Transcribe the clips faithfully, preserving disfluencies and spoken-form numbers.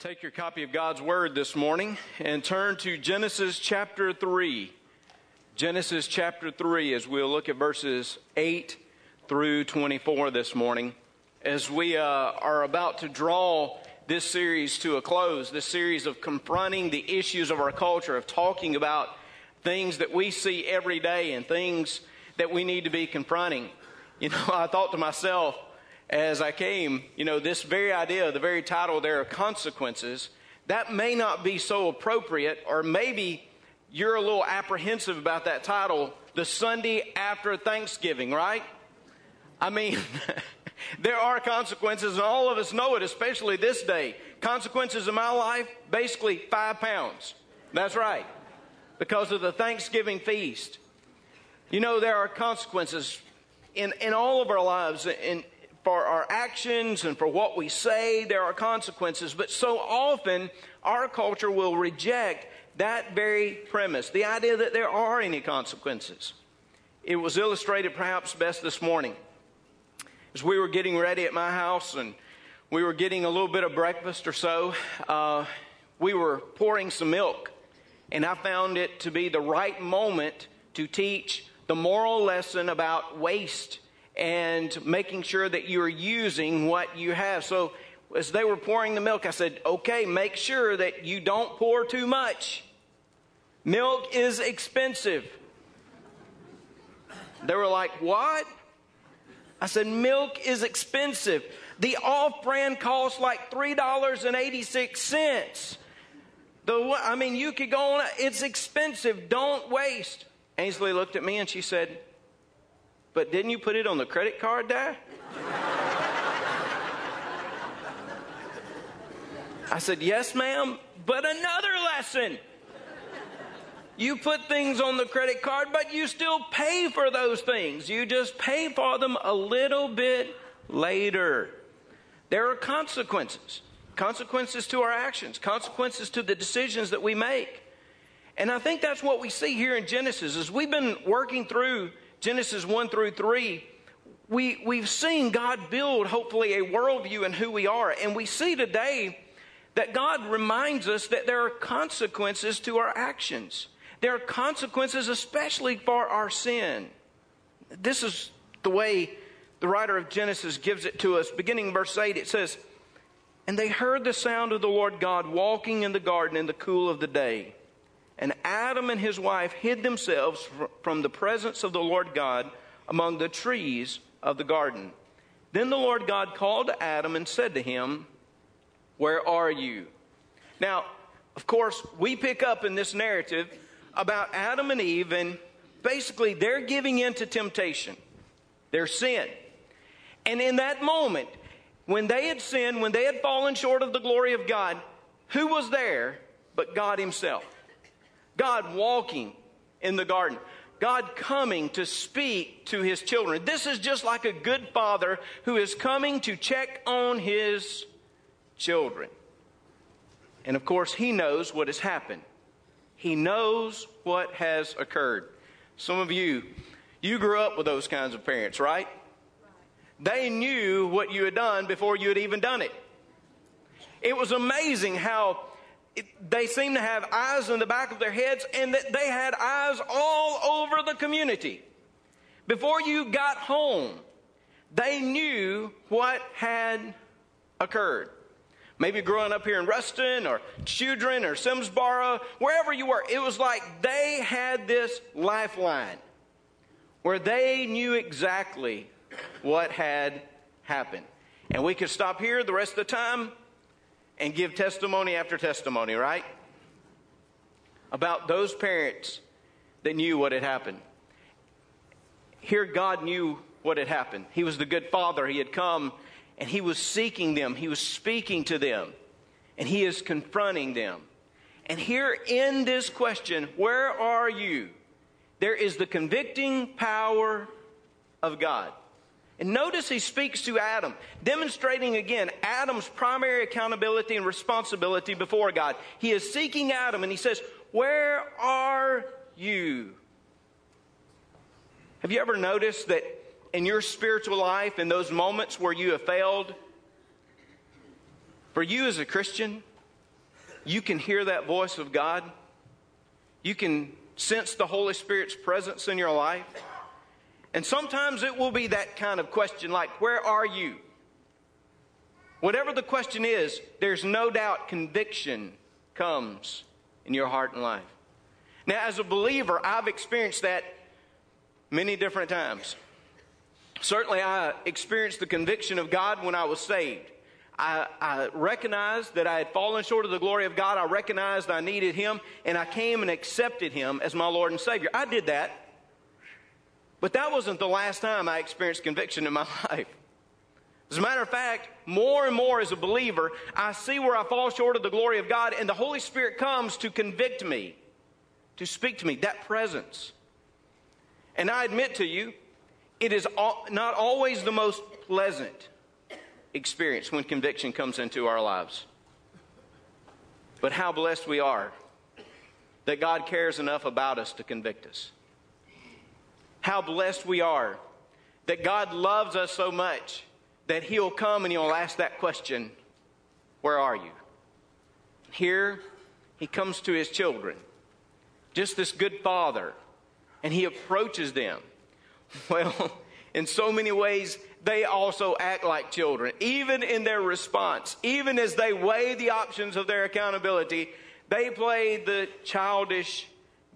Take your copy of God's Word this morning and turn to Genesis chapter three. Genesis chapter three, as we'll look at verses eight through twenty-four this morning. As we uh, are about to draw this series to a close, this series of confronting the issues of our culture, of talking about things that we see every day and things that we need to be confronting. You know, I thought to myself, as I came, you know, this very idea, the very title, there are consequences, that may not be so appropriate, or maybe you're a little apprehensive about that title, the Sunday after Thanksgiving, right? I mean, there are consequences, and all of us know it, especially this day. Consequences in my life, basically five pounds. That's right, because of the Thanksgiving feast. You know, there are consequences in, in all of our lives, in for our actions and for what we say, there are consequences. But so often, our culture will reject that very premise, the idea that there are any consequences. It was illustrated perhaps best this morning. As we were getting ready at my house and we were getting a little bit of breakfast or so, uh, we were pouring some milk. And I found it to be the right moment to teach the moral lesson about waste and making sure that you're using what you have. So as they were pouring the milk, I said, okay, make sure that you don't pour too much. Milk is expensive. They were like, what? I said, milk is expensive. The off-brand costs like three dollars and eighty-six cents. The, I mean, you could go on, it's expensive, don't waste. Ainsley looked at me and she said, but didn't you put it on the credit card, Dad? I said, yes, ma'am, but another lesson. You put things on the credit card, but you still pay for those things. You just pay for them a little bit later. There are consequences. Consequences to our actions. Consequences to the decisions that we make. And I think that's what we see here in Genesis. As we've been working through Genesis one through three, we, we've seen God build, hopefully, a worldview in who we are. And we see today that God reminds us that there are consequences to our actions. There are consequences especially for our sin. This is the way the writer of Genesis gives it to us. Beginning in verse eight, it says, and they heard the sound of the Lord God walking in the garden in the cool of the day. And Adam and his wife hid themselves from the presence of the Lord God among the trees of the garden. Then the Lord God called to Adam and said to him, where are you? Now, of course, we pick up in this narrative about Adam and Eve, and basically they're giving in to temptation, their sin. And in that moment, when they had sinned, when they had fallen short of the glory of God, who was there but God himself? God walking in the garden. God coming to speak to his children. This is just like a good father who is coming to check on his children. And of course, he knows what has happened. He knows what has occurred. Some of you, you grew up with those kinds of parents, right? They knew what you had done before you had even done it. It was amazing how It, they seem to have eyes in the back of their heads, and that they had eyes all over the community. Before you got home, they knew what had occurred. Maybe growing up here in Ruston or Chudron or Simsboro, wherever you were, it was like they had this lifeline where they knew exactly what had happened. And we could stop here the rest of the time and give testimony after testimony, right? About those parents that knew what had happened. Here God knew what had happened. He was the good father. He had come and he was seeking them. He was speaking to them. And he is confronting them. And here in this question, where are you? There is the convicting power of God. And notice he speaks to Adam, demonstrating again Adam's primary accountability and responsibility before God. He is seeking Adam and he says, where are you? Have you ever noticed that in your spiritual life, in those moments where you have failed, for you as a Christian, you can hear that voice of God. You can sense the Holy Spirit's presence in your life. And sometimes it will be that kind of question like, where are you? Whatever the question is, there's no doubt conviction comes in your heart and life. Now, as a believer, I've experienced that many different times. Certainly, I experienced the conviction of God when I was saved. I, I recognized that I had fallen short of the glory of God. I recognized I needed Him, and I came and accepted Him as my Lord and Savior. I did that, but that wasn't the last time I experienced conviction in my life. As a matter of fact, more and more as a believer, I see where I fall short of the glory of God, and the Holy Spirit comes to convict me, to speak to me, that presence. And I admit to you, it is not always the most pleasant experience when conviction comes into our lives. But how blessed we are that God cares enough about us to convict us. How blessed we are that God loves us so much that He'll come and He'll ask that question, where are you? Here, He comes to His children, just this good Father, and He approaches them. Well, in so many ways, they also act like children. Even in their response, even as they weigh the options of their accountability, they play the childish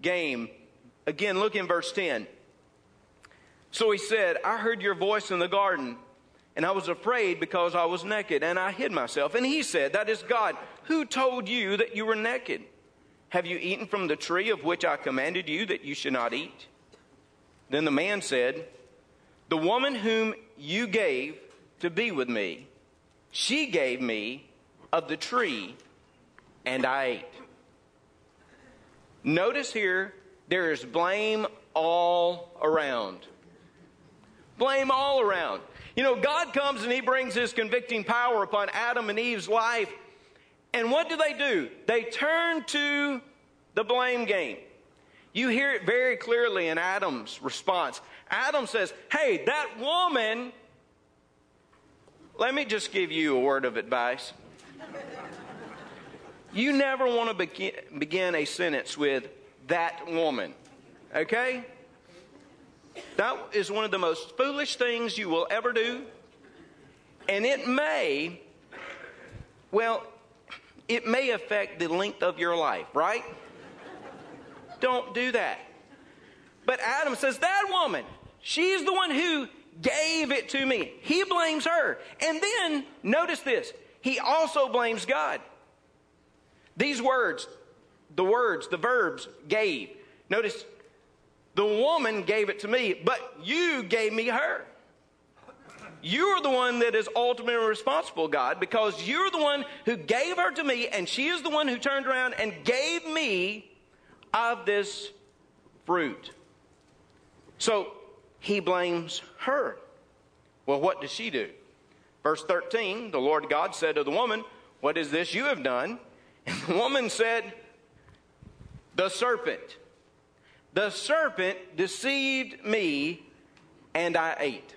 game. Again, look in verse ten. So he said, I heard your voice in the garden, and I was afraid because I was naked, and I hid myself. And he said, that is God. Who told you that you were naked? Have you eaten from the tree of which I commanded you that you should not eat? Then the man said, the woman whom you gave to be with me, she gave me of the tree, and I ate. Notice here, there is blame all around. Blame all around. You know, God comes and He brings His convicting power upon Adam and Eve's life. And what do they do? They turn to the blame game. You hear it very clearly in Adam's response. Adam says, hey, that woman, let me just give you a word of advice. You never want to begin, begin a sentence with that woman, okay? That is one of the most foolish things you will ever do. And it may, well, it may affect the length of your life, right? Don't do that. But Adam says, that woman, she's the one who gave it to me. He blames her. And then, notice this, he also blames God. These words, the words, the verbs, gave. Notice, the woman gave it to me, but you gave me her. You are the one that is ultimately responsible, God, because you're the one who gave her to me, and she is the one who turned around and gave me of this fruit. So he blames her. Well, what does she do? Verse thirteen, the Lord God said to the woman, what is this you have done? And the woman said, the serpent. The serpent deceived me, and I ate.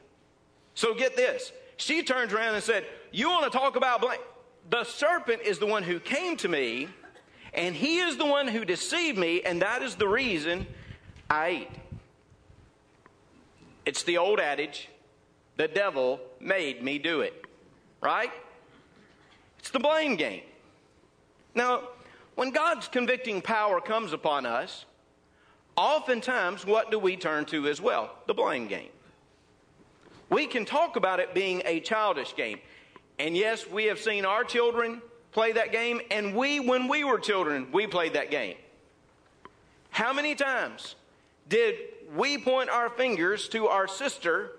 So get this. She turns around and said, you want to talk about blame? The serpent is the one who came to me, and he is the one who deceived me, and that is the reason I ate. It's the old adage, the devil made me do it, right? It's the blame game. Now, when God's convicting power comes upon us, oftentimes, what do we turn to as well? The blame game. We can talk about it being a childish game. And yes, we have seen our children play that game, and we, when we were children, we played that game. How many times did we point our fingers to our sister,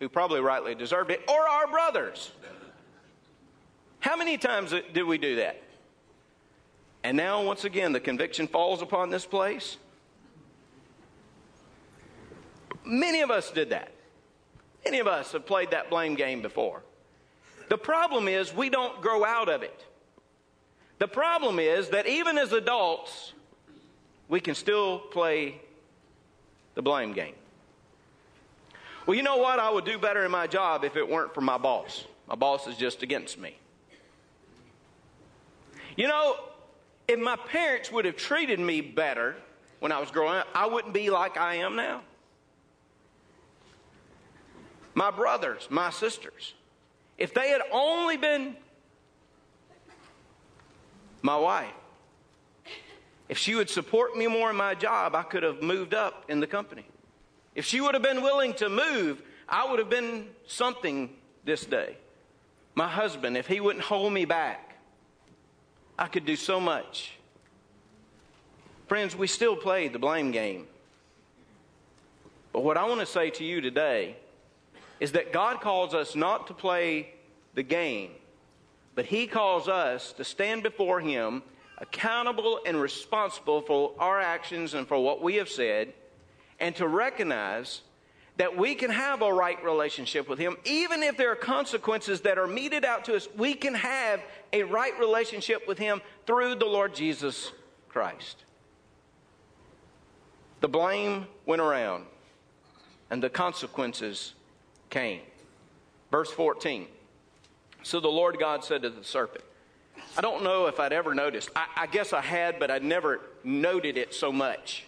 who probably rightly deserved it, or our brothers? How many times did we do that? And now, once again, the conviction falls upon this place. Many of us did that. Many of us have played that blame game before. The problem is we don't grow out of it. The problem is that even as adults, we can still play the blame game. Well, you know what? I would do better in my job if it weren't for my boss. My boss is just against me. You know, If my parents would have treated me better when I was growing up, I wouldn't be like I am now. My brothers, my sisters, if they had only been my wife, if she would support me more in my job, I could have moved up in the company. If she would have been willing to move, I would have been something this day. My husband, if he wouldn't hold me back, I could do so much. Friends, we still play the blame game. But what I want to say to you today is that God calls us not to play the game, but He calls us to stand before Him accountable and responsible for our actions and for what we have said, and to recognize that we can have a right relationship with Him. Even if there are consequences that are meted out to us, we can have a right relationship with Him through the Lord Jesus Christ. The blame went around, and the consequences came. Verse fourteen, so the Lord God said to the serpent, I don't know if I'd ever noticed. I, I guess I had, but I'd never noted it so much.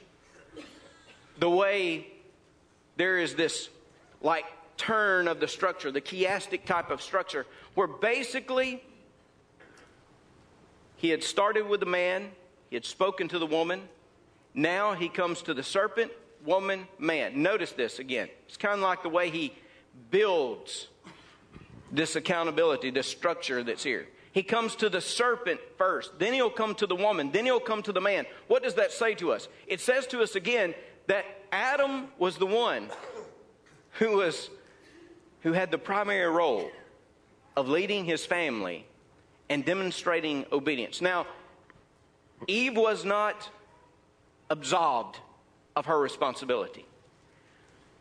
The way there is this like turn of the structure, the chiastic type of structure, where basically he had started with the man, he had spoken to the woman, now he comes to the serpent, woman, man. Notice this again. It's kind of like the way he builds this accountability, this structure that's here. He comes to the serpent first, then he'll come to the woman, then he'll come to the man. What does that say to us? It says to us again that Adam was the one who was, who had the primary role of leading his family and demonstrating obedience. Now, Eve was not absolved of her responsibility.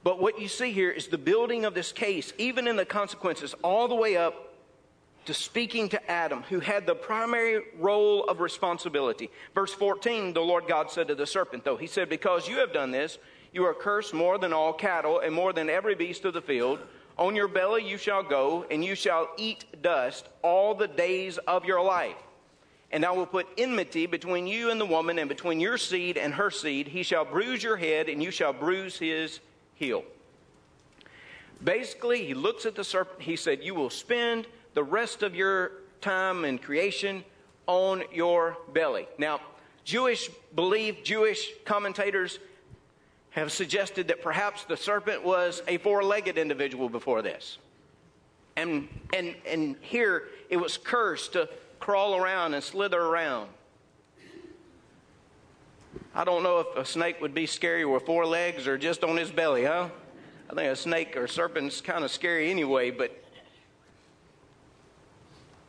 But what you see here is the building of this case, even in the consequences, all the way up to speaking to Adam, who had the primary role of responsibility. Verse fourteen, the Lord God said to the serpent, though, He said, because you have done this, you are cursed more than all cattle and more than every beast of the field. On your belly you shall go, and you shall eat dust all the days of your life. And I will put enmity between you and the woman, and between your seed and her seed. He shall bruise your head, and you shall bruise his heel. Basically, he looks at the serpent. He said, you will spend the rest of your time in creation on your belly. Now, Jewish belief, Jewish commentators have suggested that perhaps the serpent was a four-legged individual before this. And, and, and here it was cursed to crawl around and slither around. I don't know if a snake would be scary with four legs or just on his belly, huh? I think a snake or serpent's kind of scary anyway, but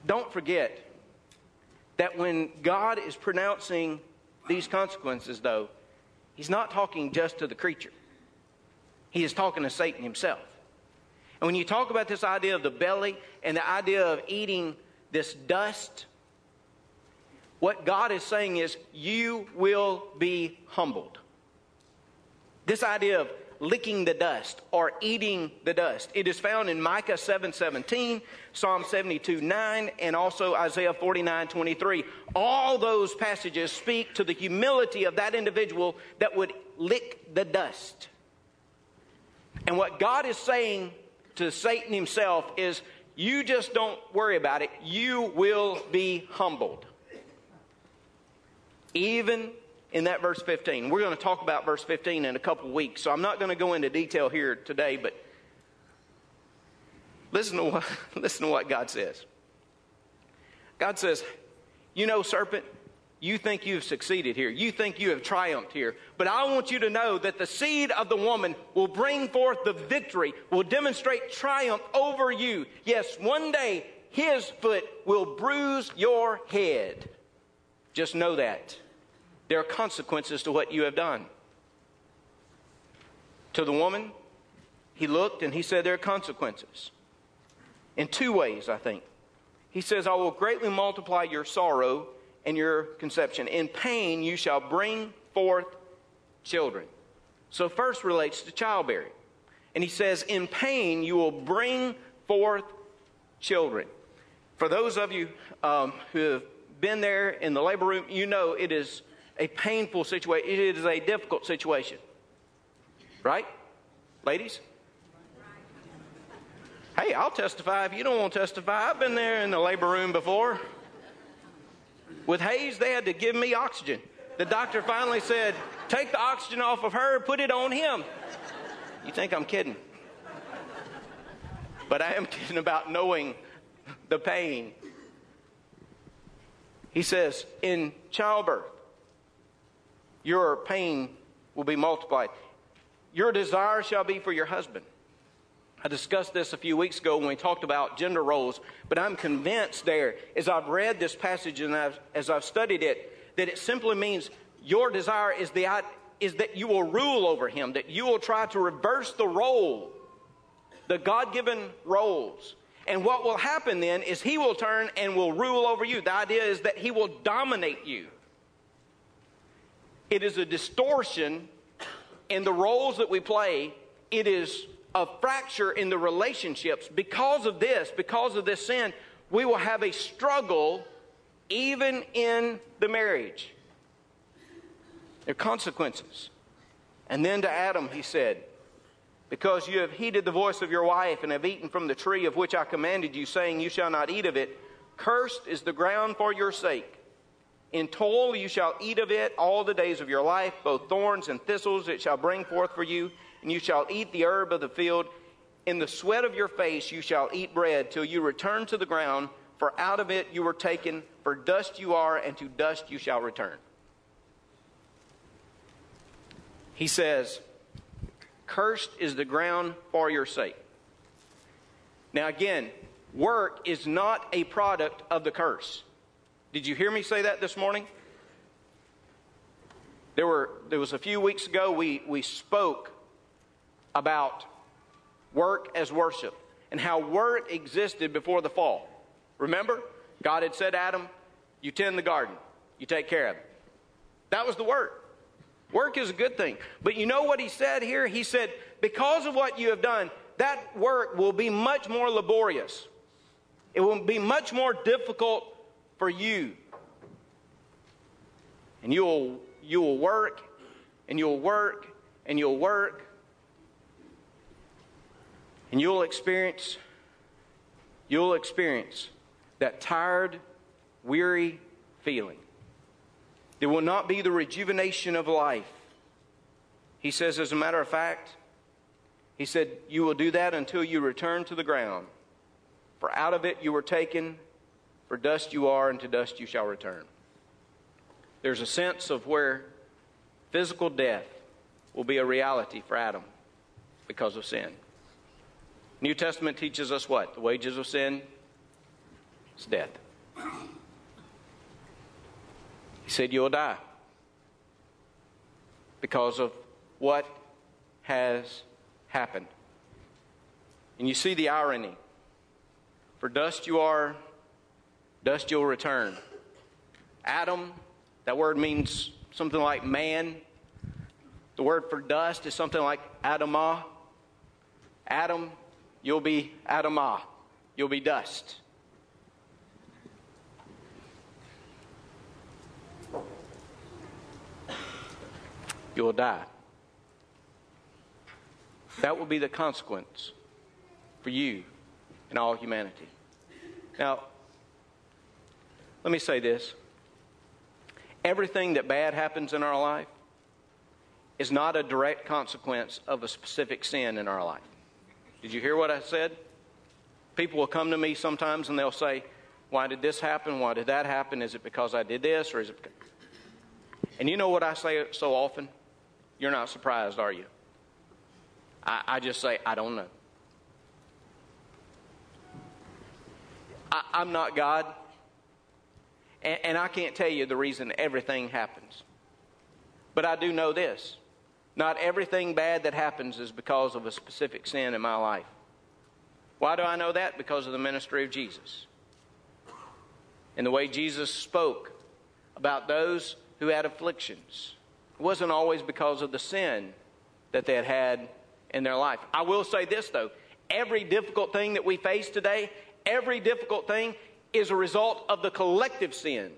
don't forget that when God is pronouncing these consequences, though, He's not talking just to the creature. He is talking to Satan himself. And when you talk about this idea of the belly and the idea of eating this dust, what God is saying is, you will be humbled. This idea of licking the dust or eating the dust, it is found in Micah seven seventeen, Psalm seventy-two nine, and also Isaiah forty-nine twenty-three. All those passages speak to the humility of that individual that would lick the dust. And what God is saying to Satan himself is, you just don't worry about it. You will be humbled. Even in that verse fifteen. We're going to talk about verse fifteen in a couple weeks, so I'm not going to go into detail here today, but listen to what, listen to what God says. God says, you know, serpent, you think you have succeeded here. You think you have triumphed here. But I want you to know that the seed of the woman will bring forth the victory, will demonstrate triumph over you. Yes, one day his foot will bruise your head. Just know that. There are consequences to what you have done. To the woman, he looked and he said there are consequences. In two ways, I think. He says, I will greatly multiply your sorrow and your conception. In pain you shall bring forth children. So first relates to childbearing. And he says, in pain you will bring forth children. For those of you um, who have been there in the labor room, you know it is a painful situation. It is a difficult situation. Right? Ladies? Hey, I'll testify if you don't want to testify. I've been there in the labor room before. With Hayes, they had to give me oxygen. The doctor finally said, take the oxygen off of her, put it on him. You think I'm kidding. But I am kidding about knowing the pain. He says, in childbirth, your pain will be multiplied. Your desire shall be for your husband. I discussed this a few weeks ago when we talked about gender roles, but I'm convinced there, as I've read this passage and I've, as I've studied it, that it simply means your desire is, the, is that you will rule over him, that you will try to reverse the role, the God-given roles. And what will happen then is he will turn and will rule over you. The idea is that he will dominate you. It is a distortion in the roles that we play. It is a fracture in the relationships. Because of this, because of this sin, we will have a struggle even in the marriage. There are consequences. And then to Adam he said, because you have heeded the voice of your wife and have eaten from the tree of which I commanded you, saying, you shall not eat of it. Cursed is the ground for your sake. In toil you shall eat of it all the days of your life, both thorns and thistles it shall bring forth for you, and you shall eat the herb of the field. In the sweat of your face you shall eat bread, till you return to the ground, for out of it you were taken, for dust you are, and to dust you shall return. He says, cursed is the ground for your sake. Now again, work is not a product of the curse. Did you hear me say that this morning? There were there was a few weeks ago we, we spoke about work as worship and how work existed before the fall. Remember? God had said, Adam, you tend the garden. You take care of it. That was the work. Work is a good thing. But you know what he said here? He said, because of what you have done, that work will be much more laborious. It will be much more difficult for you. And you will, you will work, and you'll work, and you'll work. And you'll experience, you'll experience that tired, weary feeling. There will not be the rejuvenation of life. He says, as a matter of fact, he said, you will do that until you return to the ground. For out of it you were taken, for dust you are, and to dust you shall return. There's a sense of where physical death will be a reality for Adam because of sin. New Testament teaches us what? The wages of sin is death. He said, you'll die because of what has happened. And you see the irony. For dust you are, dust you'll return. Adam, that word means something like man. The word for dust is something like Adamah. Adam, you'll be Adamah. You'll be dust. You will die. That will be the consequence for you and all humanity. Now, let me say this. Everything that bad happens in our life is not a direct consequence of a specific sin in our life. Did you hear what I said? People will come to me sometimes and they'll say, why did this happen? Why did that happen? Is it because I did this? Or is it? And you know what I say so often? You're not surprised, are you? I, I just say, I don't know. I, I'm not God, and, and I can't tell you the reason everything happens. But I do know this. Not everything bad that happens is because of a specific sin in my life. Why do I know that? Because of the ministry of Jesus. And the way Jesus spoke about those who had afflictions. It wasn't always because of the sin that they had had in their life. I will say this, though. Every difficult thing that we face today, every difficult thing is a result of the collective sin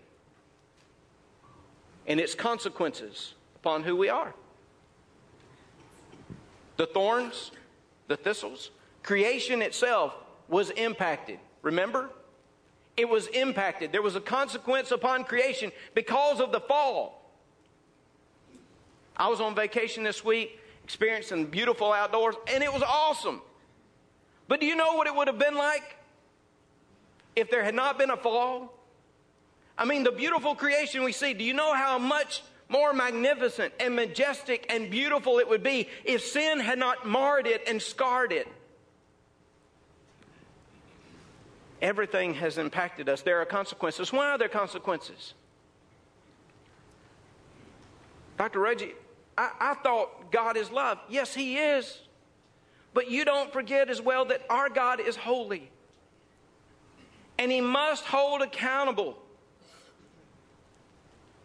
and its consequences upon who we are. The thorns, the thistles, creation itself was impacted. Remember? It was impacted. There was a consequence upon creation because of the fall. I was on vacation this week, experiencing beautiful outdoors, and it was awesome. But do you know what it would have been like if there had not been a fall? I mean, the beautiful creation we see, do you know how much more magnificent and majestic and beautiful it would be if sin had not marred it and scarred it? Everything has impacted us. There are consequences. Why are there consequences? Doctor Reggie, I, I thought God is love. Yes, He is. But you don't forget as well that our God is holy. And He must hold accountable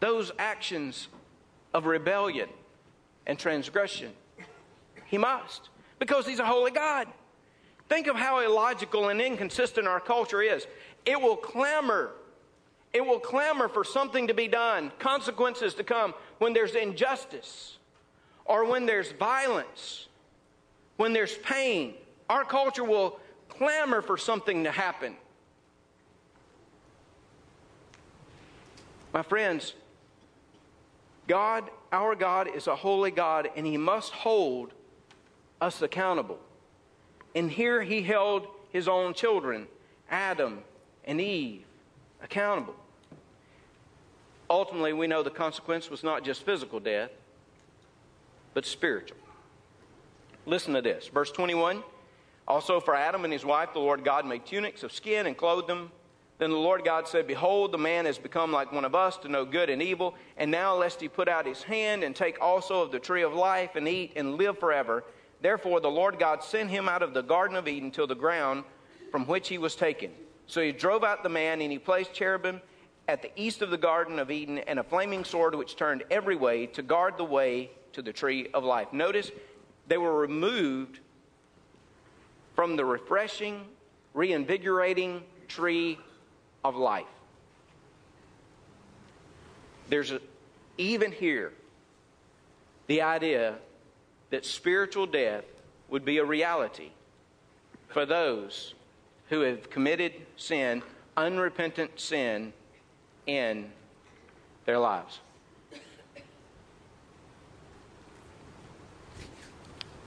those actions of rebellion and transgression. He must. Because He's a holy God. Think of how illogical and inconsistent our culture is. It will clamor. It will clamor for something to be done, consequences to come when there's injustice or when there's violence, when there's pain. Our culture will clamor for something to happen. My friends, God, our God, is a holy God, and He must hold us accountable. And here He held His own children, Adam and Eve, accountable. Ultimately, we know the consequence was not just physical death, but spiritual. Listen to this. Verse twenty-one, also for Adam and his wife, the Lord God made tunics of skin and clothed them. Then the Lord God said, behold, the man has become like one of us to know good and evil. And now lest he put out his hand and take also of the tree of life and eat and live forever. Therefore, the Lord God sent him out of the Garden of Eden till the ground from which he was taken. So He drove out the man, and He placed cherubim at the east of the Garden of Eden, and a flaming sword which turned every way to guard the way to the tree of life. Notice, they were removed from the refreshing, reinvigorating tree of life. There's a, even here the idea that spiritual death would be a reality for those who have committed sin, unrepentant sin, in their lives.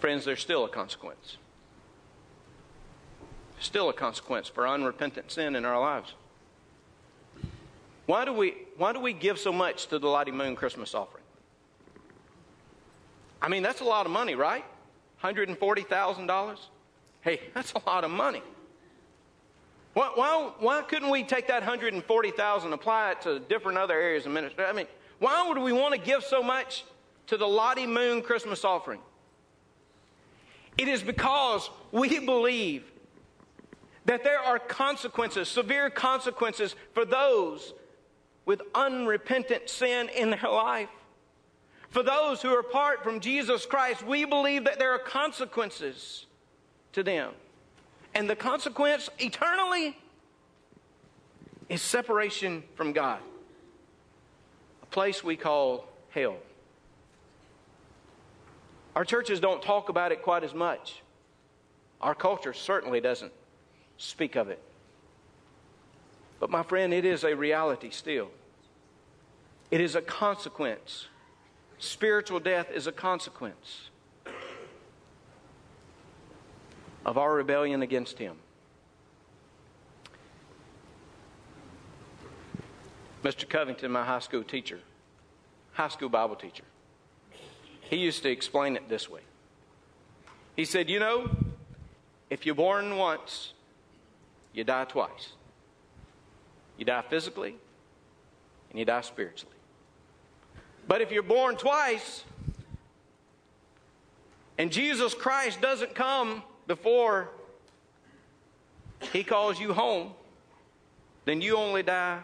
Friends, there's still a consequence. Still a consequence for unrepentant sin in our lives. Why do we, why do we give so much to the Lottie Moon Christmas offering? I mean, that's a lot of money, right? one hundred forty thousand dollars? Hey, that's a lot of money. Why, why, why couldn't we take that one hundred forty thousand dollars and apply it to different other areas of ministry? I mean, why would we want to give so much to the Lottie Moon Christmas offering? It is because we believe that there are consequences, severe consequences for those with unrepentant sin in their life. For those who are apart from Jesus Christ, we believe that there are consequences to them. And the consequence eternally is separation from God. A place we call hell. Our churches don't talk about it quite as much. Our culture certainly doesn't speak of it. But my friend, it is a reality still. It is a consequence. Spiritual death is a consequence of our rebellion against Him. Mister Covington, my high school teacher, high school Bible teacher, he used to explain it this way. He said, you know, if you're born once, you die twice. You die physically, and you die spiritually. But if you're born twice, and Jesus Christ doesn't come before He calls you home, then you only die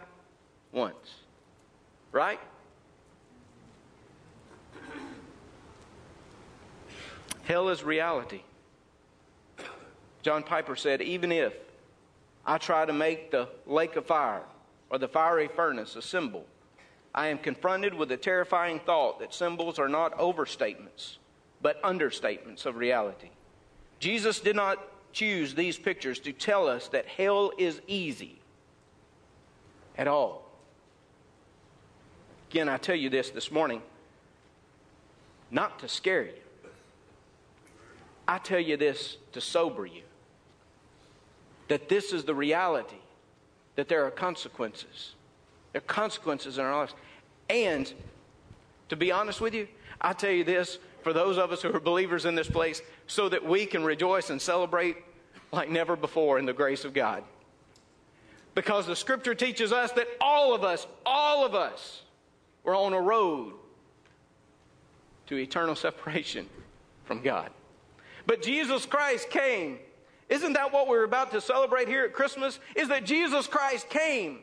once. Right? Hell is reality. John Piper said, even if I try to make the lake of fire or the fiery furnace a symbol I am confronted with the terrifying thought that symbols are not overstatements, but understatements of reality. Jesus did not choose these pictures to tell us that hell is easy at all. Again, I tell you this this morning, not to scare you. I tell you this to sober you. That this is the reality. That there are consequences. There are consequences in our lives. And to be honest with you, I tell you this for those of us who are believers in this place, so that we can rejoice and celebrate like never before in the grace of God. Because the Scripture teaches us that all of us, all of us, we're on a road to eternal separation from God. But Jesus Christ came. Isn't that what we're about to celebrate here at Christmas? Is that Jesus Christ came.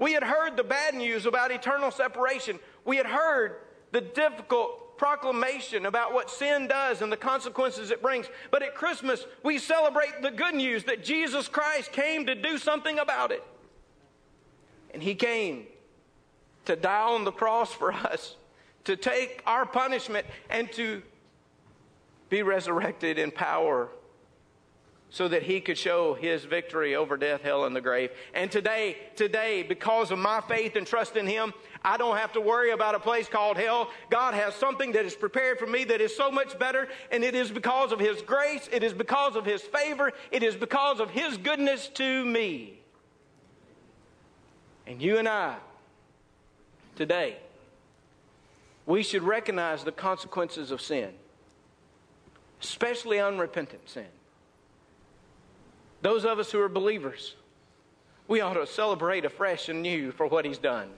We had heard the bad news about eternal separation. We had heard the difficult proclamation about what sin does and the consequences it brings. But at Christmas, we celebrate the good news that Jesus Christ came to do something about it. And He came to die on the cross for us, to take our punishment and to be resurrected in power so that He could show His victory over death, hell, and the grave. And today, today, because of my faith and trust in Him, I don't have to worry about a place called hell. God has something that is prepared for me that is so much better, and it is because of His grace, it is because of His favor, it is because of His goodness to me. And you and I, today, we should recognize the consequences of sin, especially unrepentant sin. Those of us who are believers, we ought to celebrate afresh and new for what He's done.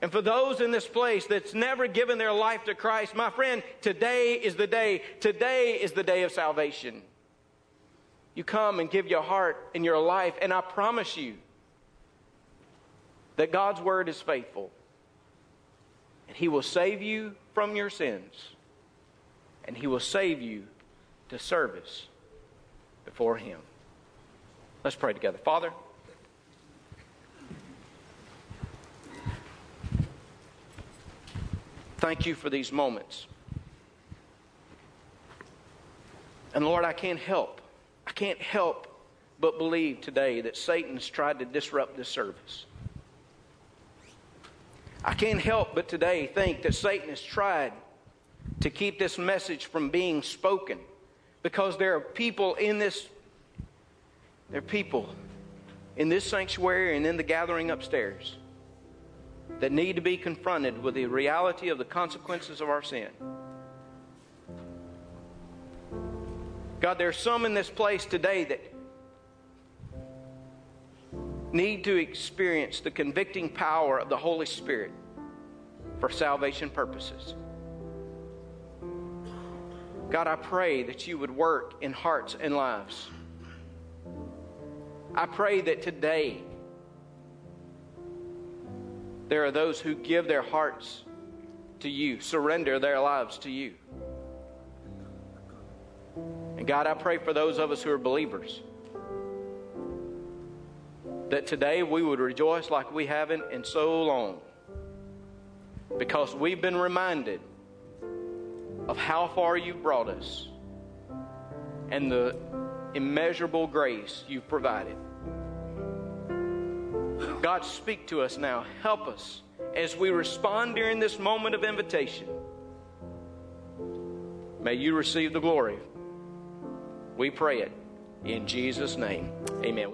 And for those in this place that's never given their life to Christ, my friend, today is the day. Today is the day of salvation. You come and give your heart and your life, and I promise you, that God's word is faithful. And He will save you from your sins. And He will save you to service before Him. Let's pray together. Father, thank You for these moments. And Lord, I can't help. I can't help but believe today that Satan's tried to disrupt this service. I can't help but today think that Satan has tried to keep this message from being spoken, because there are people in this, there are people in this sanctuary and in the gathering upstairs that need to be confronted with the reality of the consequences of our sin. God, there are some in this place today that need to experience the convicting power of the Holy Spirit for salvation purposes. God, I pray that You would work in hearts and lives. I pray that today there are those who give their hearts to You, surrender their lives to You. And God, I pray for those of us who are believers, that today we would rejoice like we haven't in so long, because we've been reminded of how far You've brought us and the immeasurable grace You've provided. God, speak to us now. Help us as we respond during this moment of invitation. May You receive the glory. We pray it in Jesus' name. Amen.